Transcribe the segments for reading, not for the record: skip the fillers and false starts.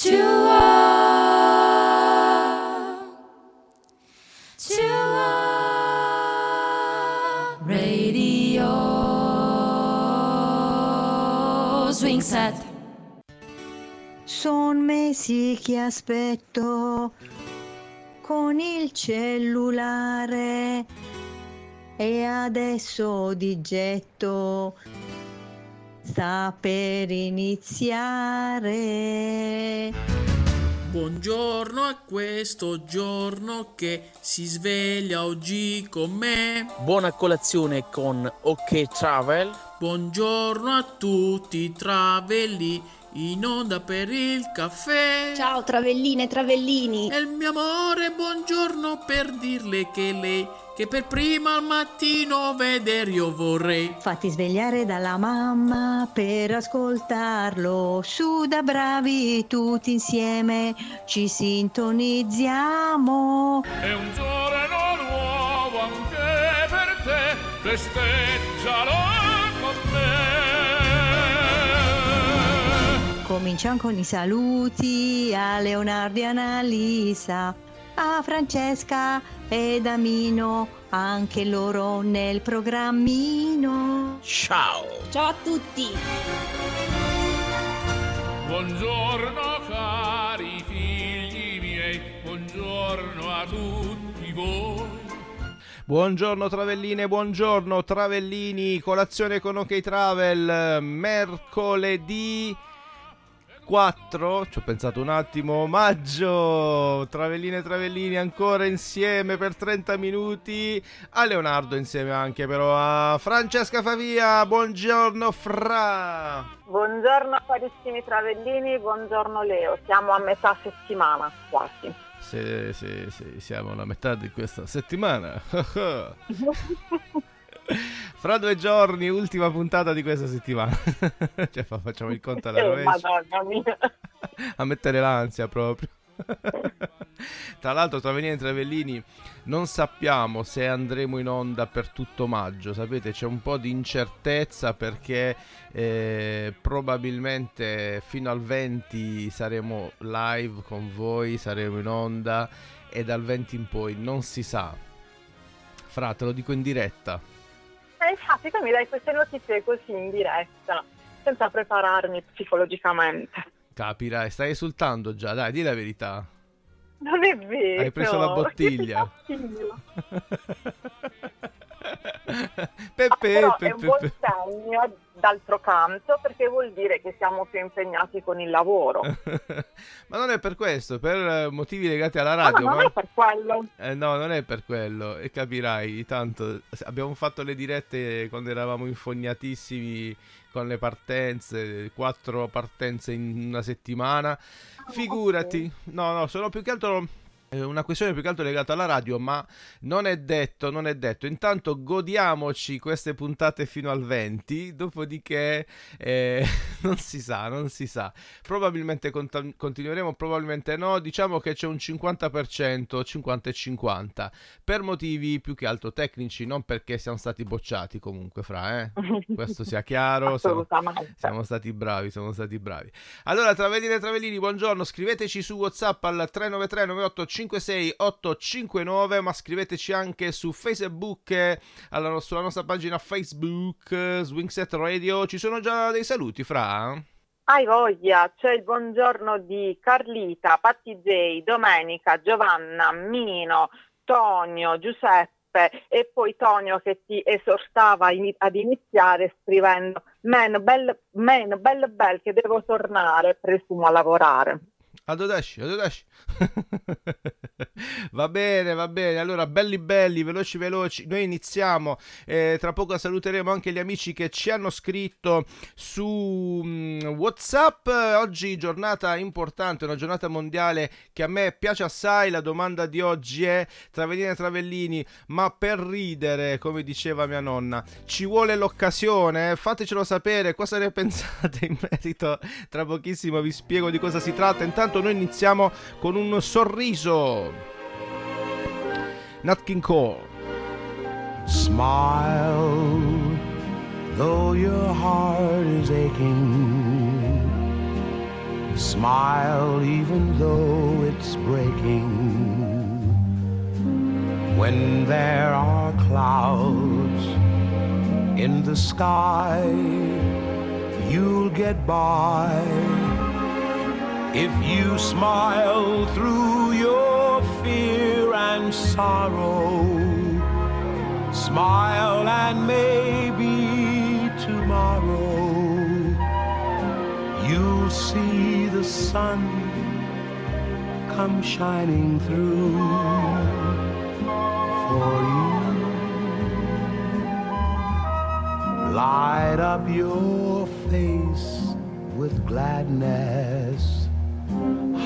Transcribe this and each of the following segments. Radio Swing Set. Son mesi che aspetto con il cellulare e adesso di getto sta per iniziare. Buongiorno a questo giorno che si sveglia oggi con me. Buona colazione con Ok Travel. Buongiorno a tutti i traveli in onda per il caffè. Ciao travelline e travellini. E il mio amore buongiorno per dirle che lei che per prima al mattino veder io vorrei. Fatti svegliare dalla mamma per ascoltarlo. Su da bravi tutti insieme ci sintonizziamo. È un giorno nuovo anche per te, festeggialo con me. Cominciamo con i saluti a Leonardo e Annalisa, a Francesca ed Amino, anche loro nel programmino. Ciao! Ciao a tutti! Buongiorno cari figli miei, buongiorno a tutti voi. Buongiorno travelline, buongiorno travellini, colazione con Ok Travel, mercoledì 4, ci ho pensato un attimo, maggio. Travelline e travellini ancora insieme per 30 minuti, a Leonardo insieme anche però a Francesca Favia. Buongiorno Fra. Buongiorno carissimi travellini, buongiorno Leo, siamo a metà settimana quasi. Sì, siamo alla metà di questa settimana. Fra 2 giorni, ultima puntata di questa settimana. Cioè, facciamo il conto alla rovescia. A mettere l'ansia proprio. Tra l'altro, Travellini e Travellini, non sappiamo se andremo in onda per tutto maggio. Sapete, c'è un po' di incertezza perché probabilmente fino al 20 saremo live con voi, saremo in onda, e dal 20 in poi non si sa. Fra, te lo dico in diretta. Infatti tu mi dai queste notizie così in diretta, senza prepararmi psicologicamente. Capirai, stai esultando già, dai, di la verità. Non è vero. Hai preso la bottiglia. Però è un buon segno d'altro canto, perché vuol dire che siamo più impegnati con il lavoro. Ma non è per questo, per motivi legati alla radio. No, non è per quello. No, non è per quello, e capirai. Tanto abbiamo fatto le dirette quando eravamo infognatissimi con le partenze, 4 partenze in una settimana. Figurati. No, sono più che altro una questione più che altro legata alla radio, ma non è detto. Intanto godiamoci queste puntate fino al 20, dopodiché non si sa, probabilmente continueremo, probabilmente no. Diciamo che c'è un 50%, 50-50, per motivi più che altro tecnici, non perché siamo stati bocciati comunque, Fra, questo sia chiaro. siamo stati bravi. Allora, Travellini e Travellini, buongiorno, scriveteci su WhatsApp al 393 9856859, ma scriveteci anche su Facebook, sulla nostra pagina Facebook Swing Set Radio. Ci sono già dei saluti, Fra? Hai voglia, c'è il buongiorno di Carlita, Patti J, Domenica, Giovanna, Mino, Tonio, Giuseppe, e poi Tonio che ti esortava ad iniziare scrivendo men bel che devo tornare, presumo a lavorare. Adodashi. Va bene, allora belli, veloci, noi iniziamo, tra poco saluteremo anche gli amici che ci hanno scritto su WhatsApp. Oggi giornata importante, una giornata mondiale che a me piace assai. La domanda di oggi è: Travellini e Travellini, ma per ridere, come diceva mia nonna, ci vuole l'occasione? Fatecelo sapere, cosa ne pensate in merito? Tra pochissimo vi spiego di cosa si tratta. Intanto noi iniziamo con un sorriso. Nat King Cole. Smile, though your heart is aching. Smile even though it's breaking. When there are clouds in the sky, you'll get by if you smile through your fear and sorrow. Smile and maybe tomorrow you'll see the sun come shining through for you. Light up your face with gladness,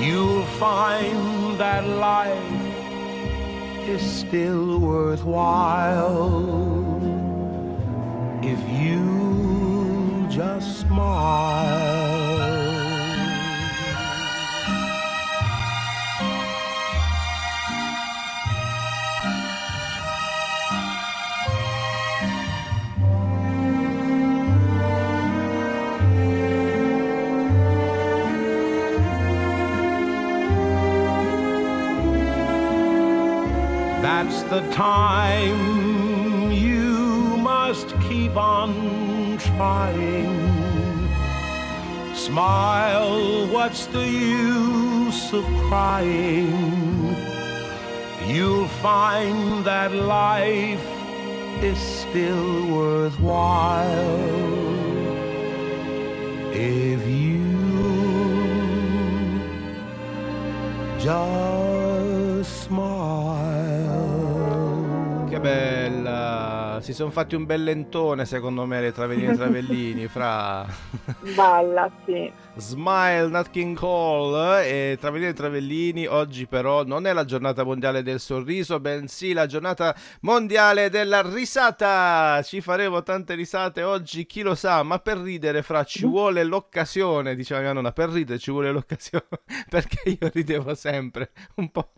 You'll find that life is still worthwhile if you just smile. That's the time you must keep on trying. Smile, what's the use of crying? You'll find that life is still worthwhile if you just smile. Che bella, si sono fatti un bel lentone secondo me le Travellini e Travellini fra balla, sì. Smile, Nat King Cole e Travellini e Travellini. Oggi però non è la giornata mondiale del sorriso, bensì la giornata mondiale della risata. Ci faremo tante risate oggi, chi lo sa, ma per ridere fra ci vuole l'occasione, diceva mia nonna, per ridere ci vuole l'occasione, perché io ridevo sempre un po'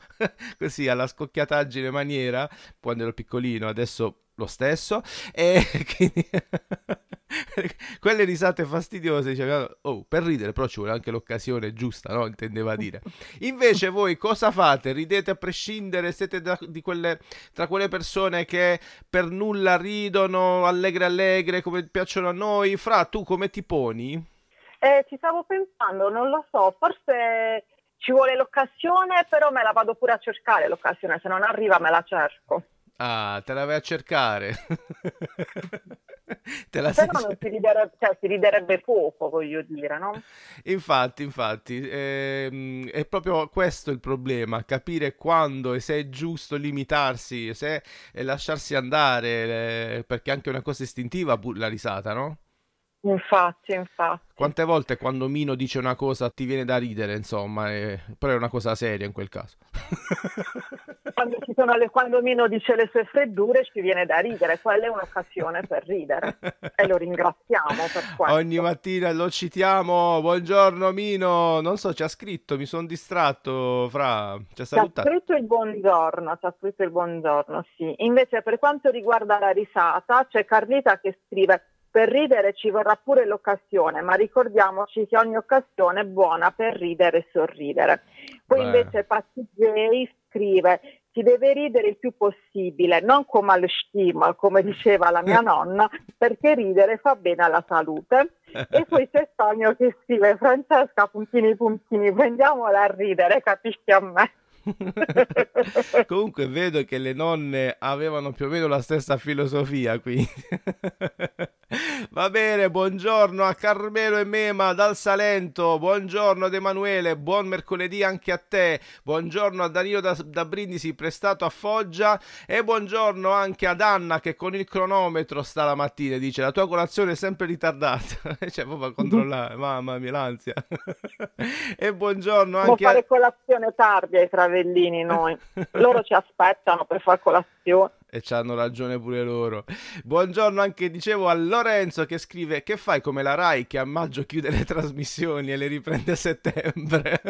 così alla scocchiataggine maniera quando ero piccolino, adesso lo stesso, e quindi quelle risate fastidiose, diceva, oh, per ridere però ci vuole anche l'occasione giusta, no? Intendeva dire. Invece voi cosa fate? Ridete a prescindere? Siete tra quelle persone che per nulla ridono, allegre come piacciono a noi? Fra, tu come ti poni? Ci stavo pensando, non lo so, forse ci vuole l'occasione, però me la vado pure a cercare l'occasione, se non arriva me la cerco. Ah, te la vai a cercare. Però non si riderebbe poco, voglio dire, no? Infatti, è proprio questo il problema, capire quando e se è giusto limitarsi, se è lasciarsi andare, perché è anche una cosa istintiva la risata, no? Infatti. Quante volte quando Mino dice una cosa ti viene da ridere, insomma, però è una cosa seria in quel caso. Quando Mino dice le sue freddure ci viene da ridere, quella è un'occasione per ridere e lo ringraziamo per questo. Ogni mattina lo citiamo, buongiorno Mino, non so, ci ha scritto, mi sono distratto, Fra, ci ha salutato. Ci ha scritto il buongiorno, sì. Invece per quanto riguarda la risata c'è Carlita che scrive: per ridere ci vorrà pure l'occasione, ma ricordiamoci che ogni occasione è buona per ridere e sorridere. Poi invece Patti J scrive: si deve ridere il più possibile, non come al schema, come diceva la mia nonna, perché ridere fa bene alla salute. E poi c'è Sogno che scrive: Francesca, puntini, prendiamola a ridere, capisci a me. Comunque vedo che le nonne avevano più o meno la stessa filosofia qui. Va bene, buongiorno a Carmelo e Mema dal Salento, buongiorno ad Emanuele, buon mercoledì anche a te, buongiorno a Danilo da Brindisi prestato a Foggia e buongiorno anche ad Anna che con il cronometro sta la mattina e dice la tua colazione è sempre ritardata, cioè proprio a controllare, mamma mia l'ansia. E buongiorno anche a... fare colazione tardi ai travellini noi, loro ci aspettano per fare colazione. E c'hanno ragione pure loro. Buongiorno anche, dicevo, a Lorenzo che scrive: che fai come la Rai che a maggio chiude le trasmissioni e le riprende a settembre?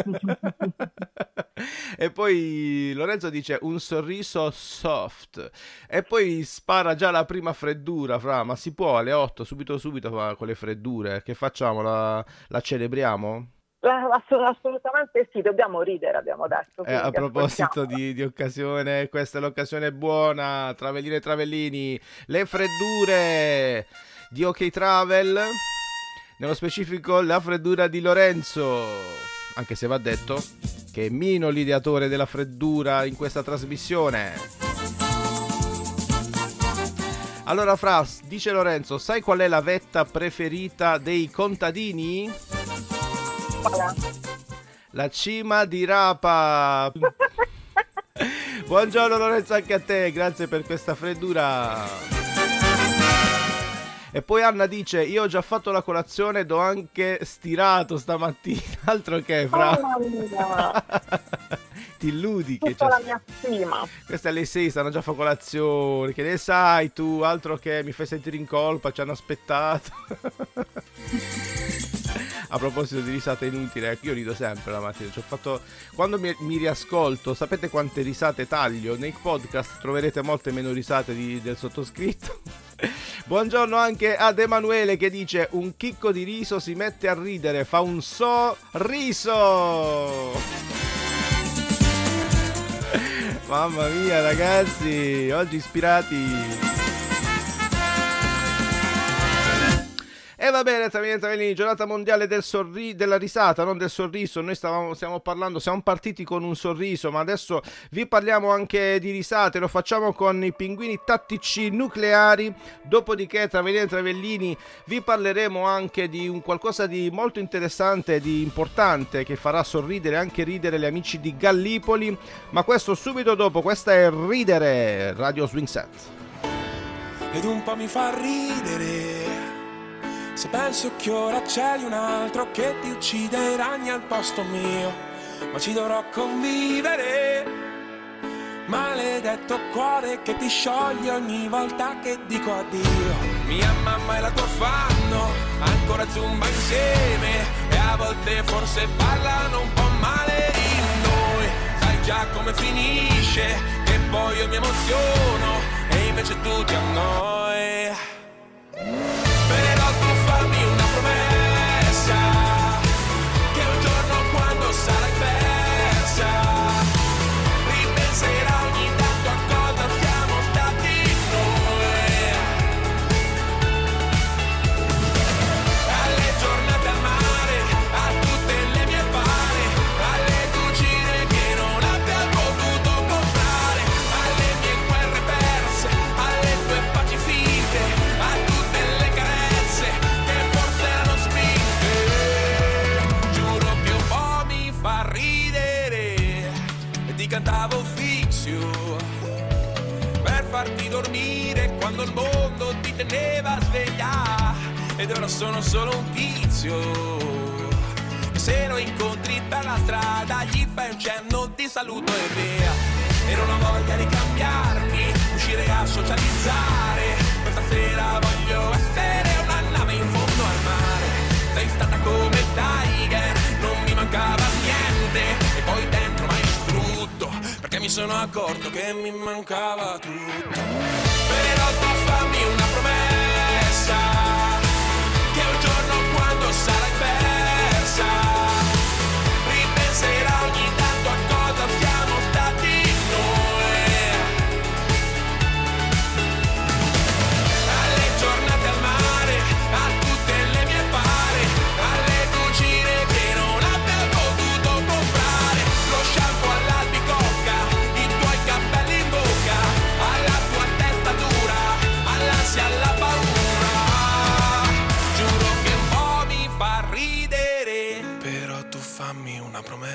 E poi Lorenzo dice un sorriso soft e poi spara già la prima freddura, fra, ma si può alle 8 subito con le freddure? Che facciamo? La celebriamo? Assolutamente sì, dobbiamo ridere, abbiamo detto. A proposito di occasione, questa è l'occasione buona, travellini e travellini, le freddure di Ok Travel, nello specifico la freddura di Lorenzo, anche se va detto che è Mino l'ideatore della freddura in questa trasmissione. Allora Fra, dice Lorenzo, sai qual è la vetta preferita dei contadini? La cima di Rapa. Buongiorno Lorenzo anche a te, grazie per questa freddura. E poi Anna dice io ho già fatto la colazione ed ho anche stirato stamattina, altro che Fra. Ti illudi che c'è la mia stima. Queste alle 6 stanno già a fare colazione, che ne sai tu, altro che mi fai sentire in colpa, ci hanno aspettato. A proposito di risate inutili, io rido sempre la mattina, ci ho fatto... quando mi riascolto, sapete quante risate taglio? Nei podcast troverete molte meno risate del sottoscritto. Buongiorno anche ad Emanuele che dice un chicco di riso si mette a ridere, fa un sorriso. Mamma mia ragazzi, oggi ispirati. E va bene, travellini, giornata mondiale della risata, non del sorriso. Noi siamo partiti con un sorriso, ma adesso vi parliamo anche di risate. Lo facciamo con i Pinguini Tattici Nucleari. Dopodiché, travellini e travellini, vi parleremo anche di un qualcosa di molto interessante, di importante, che farà sorridere e anche ridere gli amici di Gallipoli. Ma questo subito dopo, questa è Ridere, Radio Swing Set. Ed un po' mi fa ridere se penso che ora c'è un altro che ti uccide i ragni al posto mio, ma ci dovrò convivere. Maledetto cuore che ti scioglie ogni volta che dico addio. Mia mamma e la tua fanno ancora zumba insieme e a volte forse parlano un po' male di noi. Sai già come finisce, che poi io mi emoziono e invece tu ti annoi. Fammi una promessa che un giorno quando sarai persa ripenserà ogni tanto a cosa siamo stati noi, alle giornate amare, a tutte le mie pare, alle cucine che non abbiamo potuto comprare, alle mie guerre perse, alle tue paci finte, a tutte le carenze. Cantavo Fixio per farti dormire quando il mondo ti teneva sveglia, ed ora sono solo un tizio e se lo incontri per la strada gli fai un cenno di saluto e via. E non ho voglia di cambiarmi, uscire a socializzare, questa sera voglio essere una nave in fondo al mare. Sei stata come Tiger, non mi mancava niente e poi dentro mai perché mi sono accorto che mi mancava tutto. Però tu fammi una promessa che un giorno quando sarai persa ripenserai ogni tanto a cosa siamo stati noi, alle giornate al mare, a tutte le mie pare, alle cucine che non abbiamo potuto comprare, lo shampoo alla paura.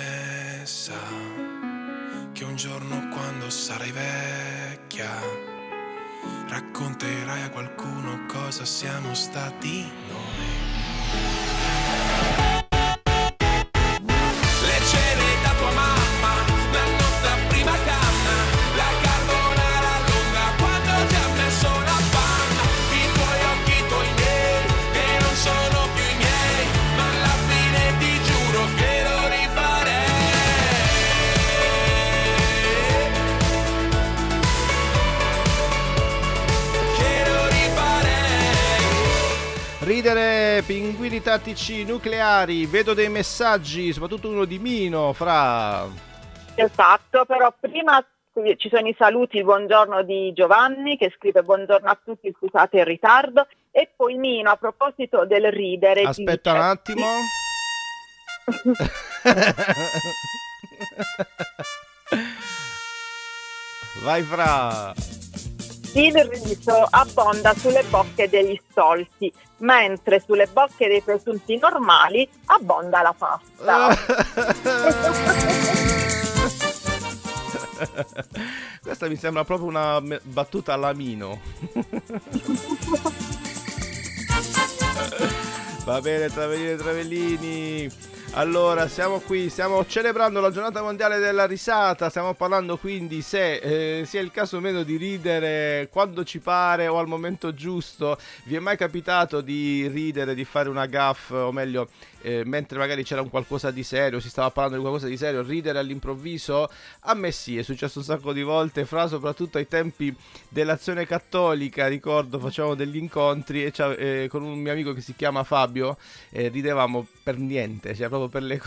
promessa che un giorno quando sarai vecchia racconterai a qualcuno cosa siamo stati noi. Ridere, Pinguini Tattici Nucleari, vedo dei messaggi, soprattutto uno di Mino, Fra. Esatto, però prima ci sono i saluti, buongiorno di Giovanni che scrive buongiorno a tutti, scusate il ritardo, e poi Mino a proposito del ridere. Aspetta dice... un attimo. Vai Fra. Il riso abbonda sulle bocche degli stolti, mentre sulle bocche dei presunti normali abbonda la pasta. Questa mi sembra proprio una battuta alla Mino. Va bene, travellini e travellini. Allora, siamo qui, stiamo celebrando la giornata mondiale della risata, stiamo parlando quindi se sia il caso o meno di ridere quando ci pare o al momento giusto. Vi è mai capitato di ridere, di fare una gaffe, o meglio, mentre magari c'era un qualcosa di serio, si stava parlando di qualcosa di serio, ridere all'improvviso? A me sì, è successo un sacco di volte, Fra, soprattutto ai tempi dell'Azione Cattolica, ricordo, facevamo degli incontri e con un mio amico che si chiama Fabio, ridevamo per niente, cioè proprio per le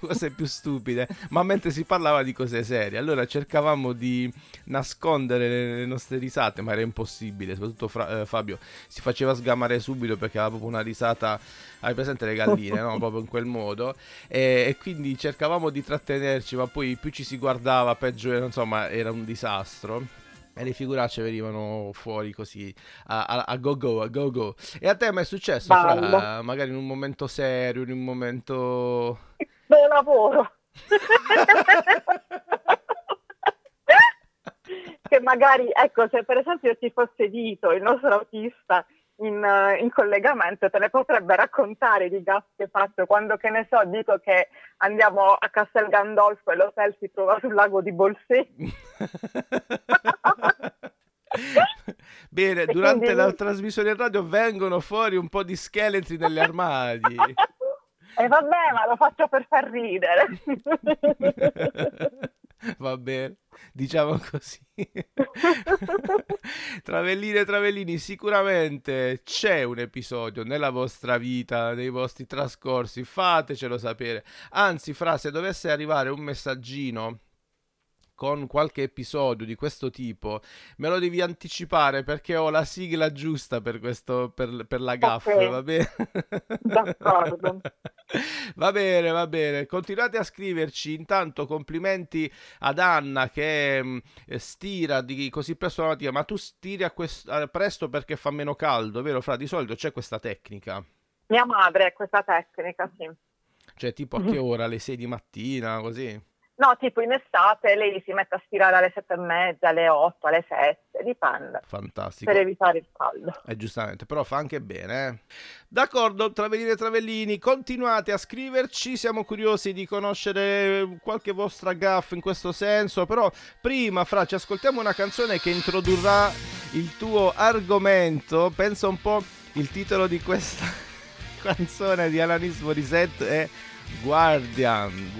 cose più stupide, ma mentre si parlava di cose serie. Allora cercavamo di nascondere le nostre risate, ma era impossibile, soprattutto Fabio si faceva sgamare subito perché aveva proprio una risata, hai presente le galline, no? Proprio in quel modo, e quindi cercavamo di trattenerci, ma poi più ci si guardava peggio, insomma era un disastro. E le figuracce venivano fuori così a go go. E a te mai è successo, Fra, magari in un momento serio, in un momento del lavoro che magari, ecco, se per esempio ci fosse Dito, il nostro autista, in collegamento, te ne potrebbe raccontare di gas che faccio quando, che ne so, dico che andiamo a Castel Gandolfo e l'hotel si trova sul lago di Bolsena. Bene, durante quindi... la trasmissione radio vengono fuori un po' di scheletri negli armadi. E vabbè, ma lo faccio per far ridere. Va bene, diciamo così. Travellini e travellini, sicuramente c'è un episodio nella vostra vita, nei vostri trascorsi, fatecelo sapere. Anzi, Fra, se dovesse arrivare un messaggino con qualche episodio di questo tipo, me lo devi anticipare perché ho la sigla giusta per questo, per la gaffe, okay. Va bene? D'accordo. Va bene, continuate a scriverci. Intanto complimenti ad Anna che stira di così presto la mattina, ma tu stiri presto perché fa meno caldo, vero Fra? Di solito c'è questa tecnica. Mia madre ha questa tecnica, sì. Cioè tipo a che ora? Alle 6 di mattina, così? No, tipo in estate lei si mette a stirare alle 7:30, alle 8, alle 7, dipende. Fantastico. Per evitare il caldo. Giustamente, però fa anche bene. D'accordo, travellini e travellini, continuate a scriverci, siamo curiosi di conoscere qualche vostra gaffe in questo senso, però prima, Fra, ci ascoltiamo una canzone che introdurrà il tuo argomento. Pensa un po', il titolo di questa canzone di Alanis Morissette è... Guardian.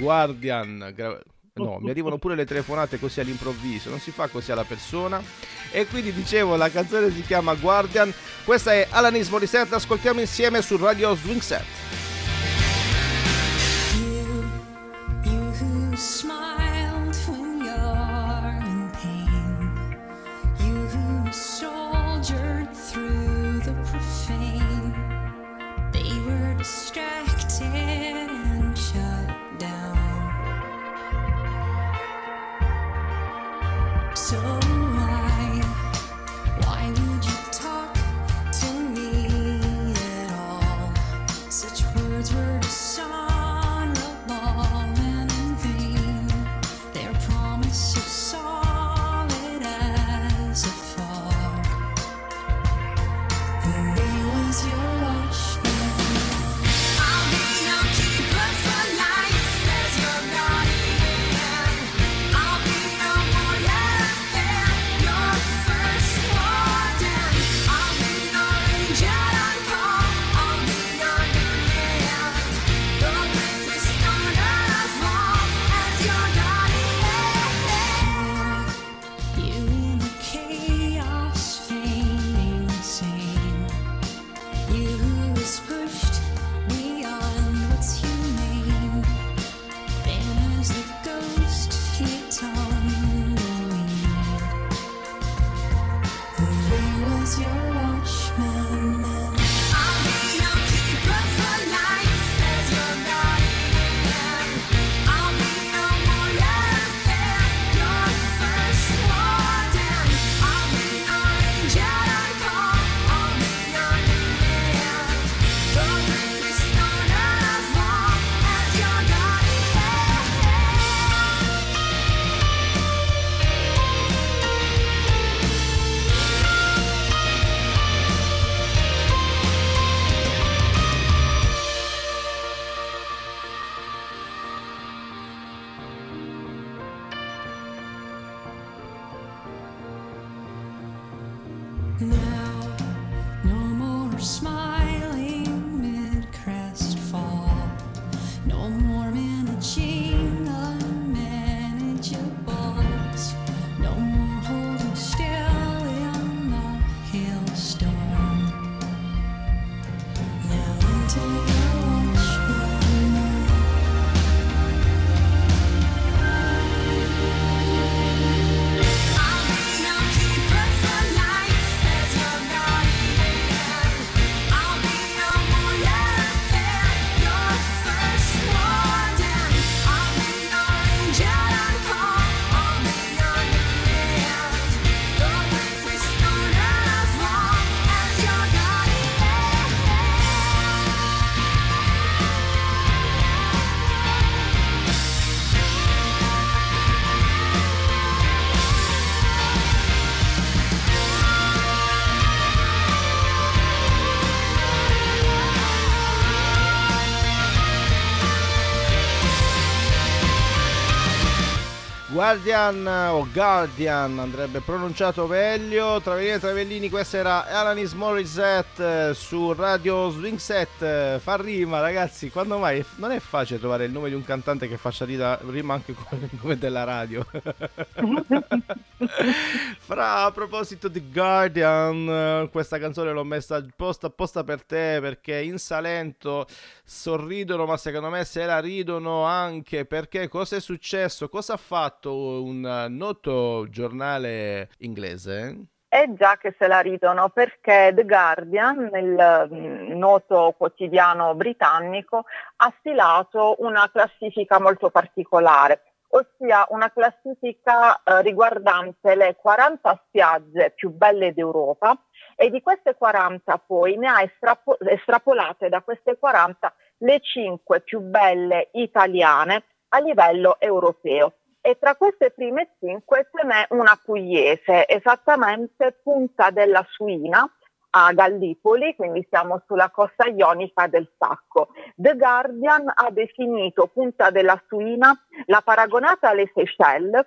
No, mi arrivano pure le telefonate così all'improvviso, non si fa così alla persona. E quindi dicevo, la canzone si chiama Guardian. Questa è Alanis Morissette, ascoltiamo insieme su Radio Swing Set. You who smiled when you're in pain, you who soldiered through the profane, they were distracted and shut down. So were just on the ball and Guardian o Guardian andrebbe pronunciato meglio. Travellini e Travellini, questa era Alanis Morissette su Radio Swing Set. Fa rima, ragazzi, quando mai? Non è facile trovare il nome di un cantante che faccia rima anche con il nome della radio. Fra, a proposito di Guardian, questa canzone l'ho messa apposta per te, perché in Salento sorridono, ma secondo me se la ridono anche, perché cosa è successo? Cosa ha fatto un noto giornale inglese? È già che se la ridono, perché The Guardian, il noto quotidiano britannico, ha stilato una classifica molto particolare, ossia una classifica riguardante le 40 spiagge più belle d'Europa, e di queste 40 poi ne ha estrapolate da queste 40 le 5 più belle italiane a livello europeo. E tra queste prime 5 ce n'è una pugliese, esattamente Punta della Suina a Gallipoli, quindi siamo sulla costa ionica del Sacco. The Guardian ha definito Punta della Suina, la paragonata alle Seychelles,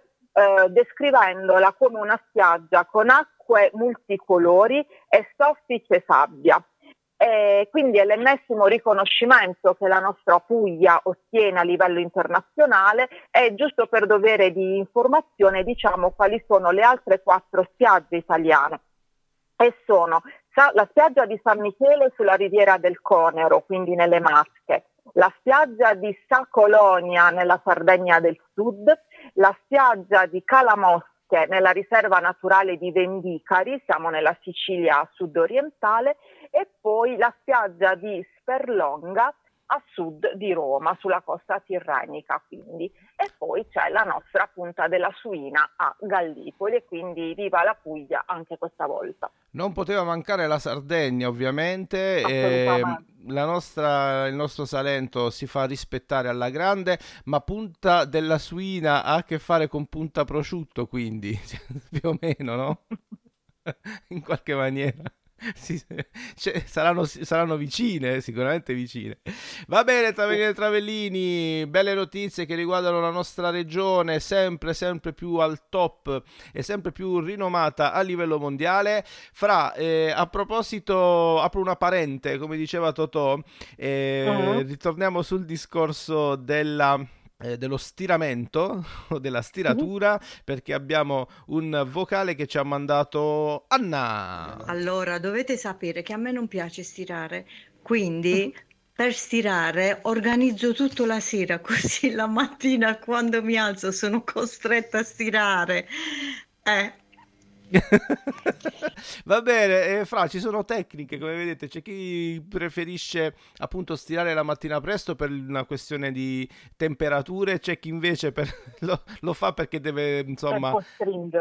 descrivendola come una spiaggia con acque multicolori e soffice sabbia. E quindi è l'ennesimo riconoscimento che la nostra Puglia ottiene a livello internazionale, e giusto per dovere di informazione diciamo quali sono le altre 4 spiagge italiane, e sono la spiaggia di San Michele sulla Riviera del Conero, quindi nelle Marche, la spiaggia di Sa Colonia nella Sardegna del Sud, la spiaggia di Calamosca nella Riserva Naturale di Vendicari, siamo nella Sicilia sudorientale, e poi la spiaggia di Sperlonga a sud di Roma, sulla costa tirrenica quindi. E poi c'è la nostra Punta della Suina a Gallipoli, quindi viva la Puglia anche questa volta. Non poteva mancare la Sardegna, ovviamente, e il nostro Salento si fa rispettare alla grande, ma Punta della Suina ha a che fare con Punta Prosciutto, quindi più o meno, no? In qualche maniera. Sì, cioè, saranno vicine, sicuramente vicine. Va bene, Travellini e Travellini, belle notizie che riguardano la nostra regione, sempre più al top e sempre più rinomata a livello mondiale. Fra, a proposito, apro una parente, come diceva Totò, ritorniamo sul discorso dello stiramento o della stiratura, perché abbiamo un vocale che ci ha mandato Anna. Allora, dovete sapere che a me non piace stirare, quindi per stirare organizzo tutto la sera, così la mattina quando mi alzo sono costretta a stirare. Va bene, Fra, ci sono tecniche, come vedete c'è chi preferisce appunto stirare la mattina presto per una questione di temperature, c'è chi invece lo fa perché deve, insomma,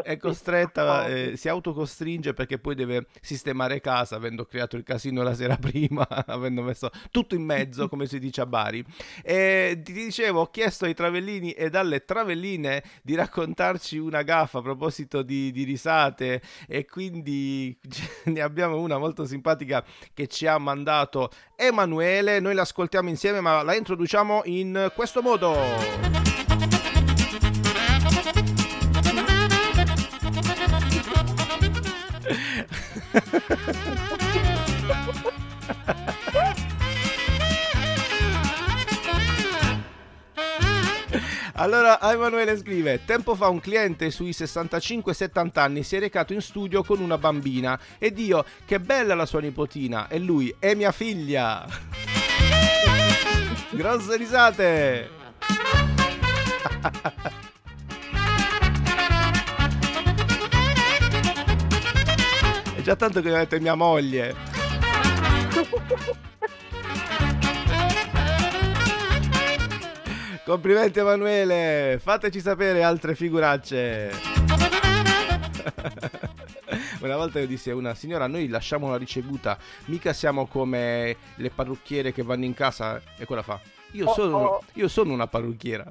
è costretta, si autocostringe perché poi deve sistemare casa, avendo creato il casino la sera prima, avendo messo tutto in mezzo, come si dice a Bari. E ti dicevo, ho chiesto ai Travellini ed alle Travelline di raccontarci una gaffa a proposito di risate, e quindi ne abbiamo una molto simpatica che ci ha mandato Emanuele. Noi l'ascoltiamo insieme, ma la introduciamo in questo modo. Allora Emanuele scrive: tempo fa un cliente sui 65-70 anni si è recato in studio con una bambina e dio che bella la sua nipotina, e lui è mia figlia. Grosse risate. È già tanto che mi ha detto è mia moglie. Complimenti Emanuele, fateci sapere altre figuracce. Una volta io dissi a una signora: noi lasciamo una ricevuta, mica siamo come le parrucchiere che vanno in casa. E quella fa: io sono una parrucchiera.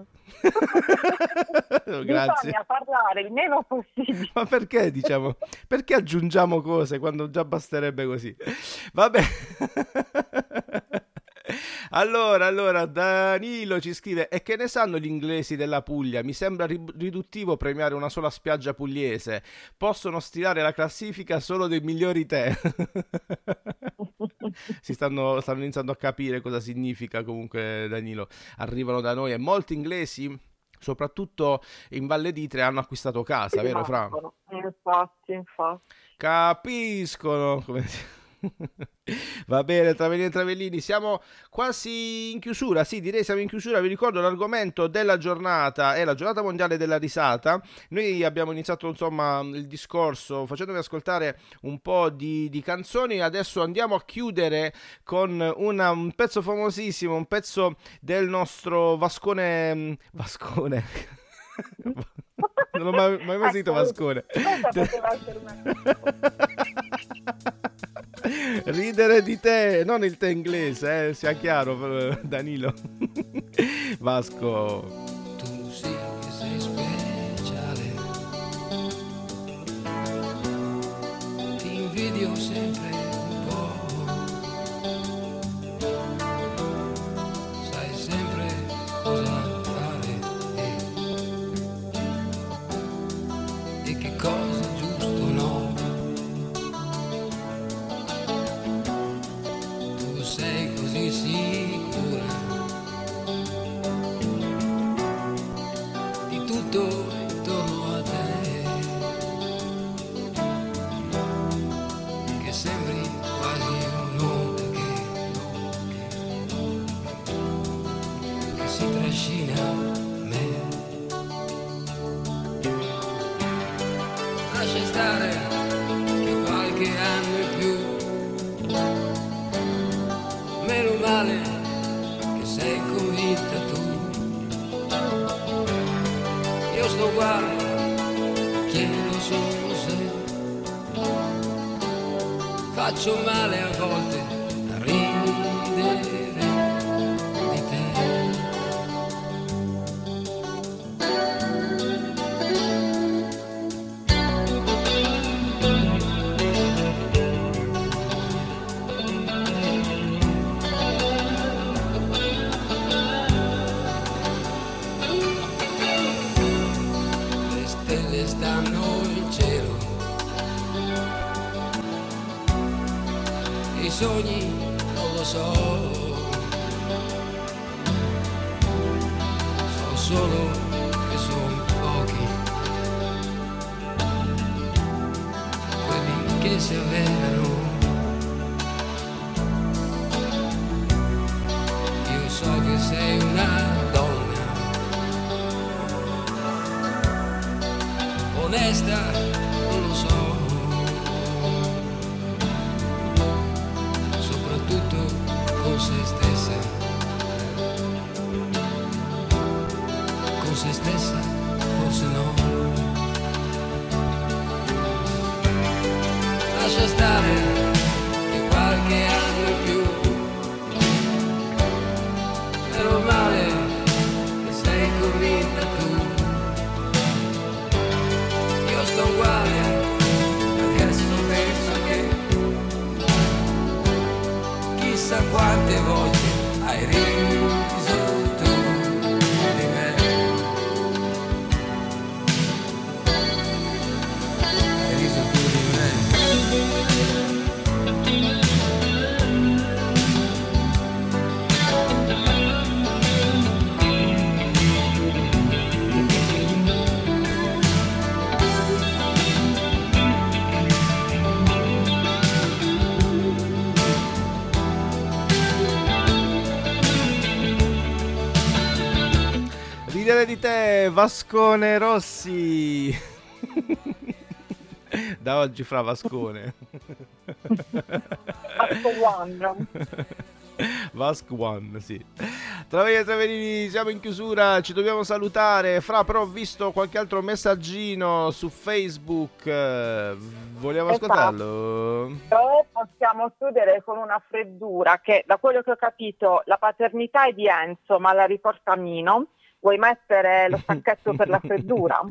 Grazie. Bisogna parlare il meno possibile. Ma perché diciamo? Perché aggiungiamo cose quando già basterebbe così? Vabbè. Allora Danilo ci scrive: e che ne sanno gli inglesi della Puglia? Mi sembra riduttivo premiare una sola spiaggia pugliese. Possono stilare la classifica solo dei migliori tè. Stanno iniziando a capire cosa significa. Comunque Danilo, arrivano da noi e molti inglesi, soprattutto in Valle d'Itria, hanno acquistato casa, sì, vero Fra? Infatti. Capiscono come si... Va bene Travellini e Travellini, siamo quasi in chiusura, sì direi siamo in chiusura. Vi ricordo l'argomento della giornata è la giornata mondiale della risata. Noi abbiamo iniziato insomma il discorso facendovi ascoltare un po' di canzoni. Adesso andiamo a chiudere con un pezzo famosissimo, un pezzo del nostro Vascone. Non l'ho mai sentito Vascone. Ridere di te, non il tè inglese, sia chiaro Danilo. Vasco, tu sì che sei speciale, ti invidio sempre un po', sai sempre cosa fare e che cosa. Faccio male a volte a ridere di te. Le stelle stanno in cielo, i sogni non lo so, so solo che sono pochi quelli che si avverano. Io so che sei una donna onesta, non lo so. Con se stessa forse no. Lascia stare che qualche anno in più, è normale che sei convinta tu, io sto uguale. Chissà quante volte hai riso tu di me, hai riso tu di me. Vascone Rossi. Da oggi fra Vascone. Vasco One. Vasco One, sì. Traveglia e Traverini, siamo in chiusura, ci dobbiamo salutare. Fra, però ho visto qualche altro messaggino su Facebook, vogliamo ascoltarlo? Possiamo chiudere con una freddura che, da quello che ho capito, la paternità è di Enzo, ma la riporta Mino. Vuoi mettere lo stacchetto per la freddura?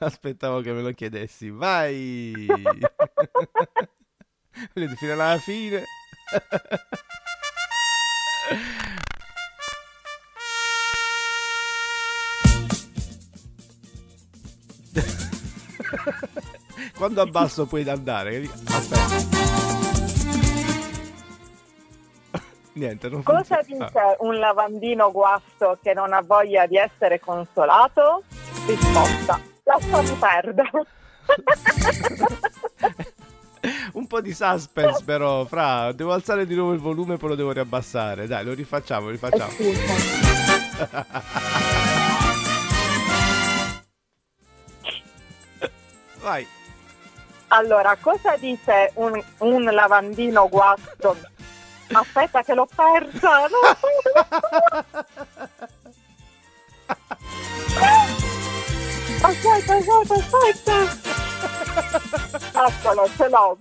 Aspettavo che me lo chiedessi. Vai! Fino alla fine. Quando abbasso puoi andare. Aspetta. Niente, non funziona. Cosa dice un lavandino guasto che non ha voglia di essere consolato? Risposta: lasciami perdere. Un po' di suspense però, fra, devo alzare di nuovo il volume, poi lo devo riabbassare. Dai, lo rifacciamo. Vai. Allora, cosa dice un lavandino guasto? Aspetta che l'ho persa. Aspetta. Eccolo, ce l'ho.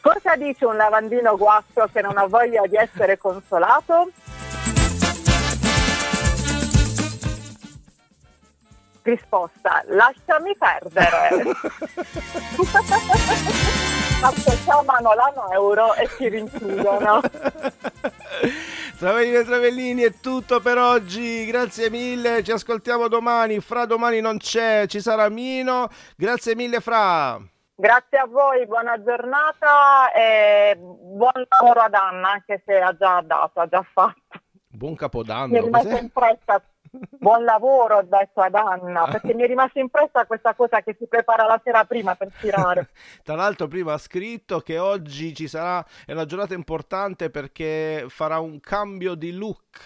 Cosa dice un lavandino guasto che non ha voglia di essere consolato? Risposta: lasciami perdere. Ascoltiamo l'euro e ci rinchiudono. Travellini e Travellini, è tutto per oggi, grazie mille, ci ascoltiamo domani. Fra domani non c'è, ci sarà Mino. Grazie mille, Fra. Grazie a voi, buona giornata e buon lavoro ad Anna, anche se ha già fatto. Buon Capodanno. Mi è rimasto impressa. Buon lavoro, ho detto ad Anna, perché mi è rimasta impressa questa cosa che si prepara la sera prima per tirare. Tra l'altro prima ha scritto che oggi ci sarà, è una giornata importante perché farà un cambio di look.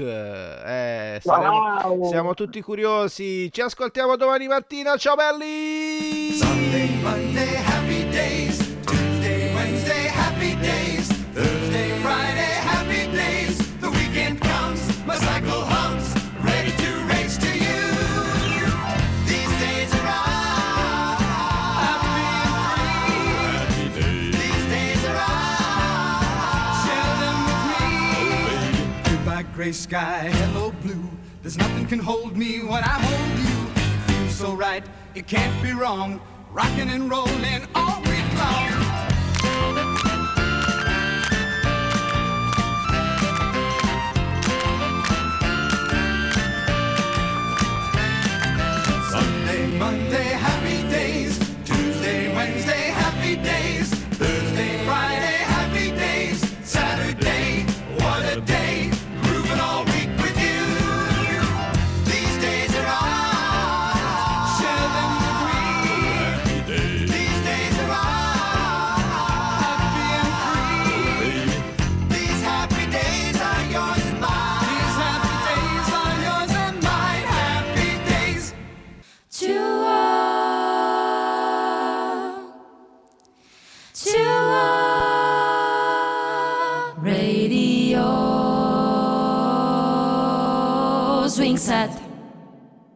Siamo tutti curiosi, ci ascoltiamo domani mattina, ciao belli! Sunday, Monday, happy days. Tuesday, Wednesday, happy days. Thursday, Friday, happy days. The weekend comes, my cycle humps. Gray sky, hello blue. There's nothing can hold me when I hold you. Feels so right, it can't be wrong. Rockin' and rollin' all week long. Sunday, Monday, happy days. Tuesday, Wednesday, happy days. Thursday, Friday, happy days. Saturday, what a day. All week with you. These days are ours. Share them with me. Happy days. These days are ours. Happy and free. Happy. These happy days are yours and mine. These happy days are yours and mine. Happy days to all. To all. Radio Swing Set.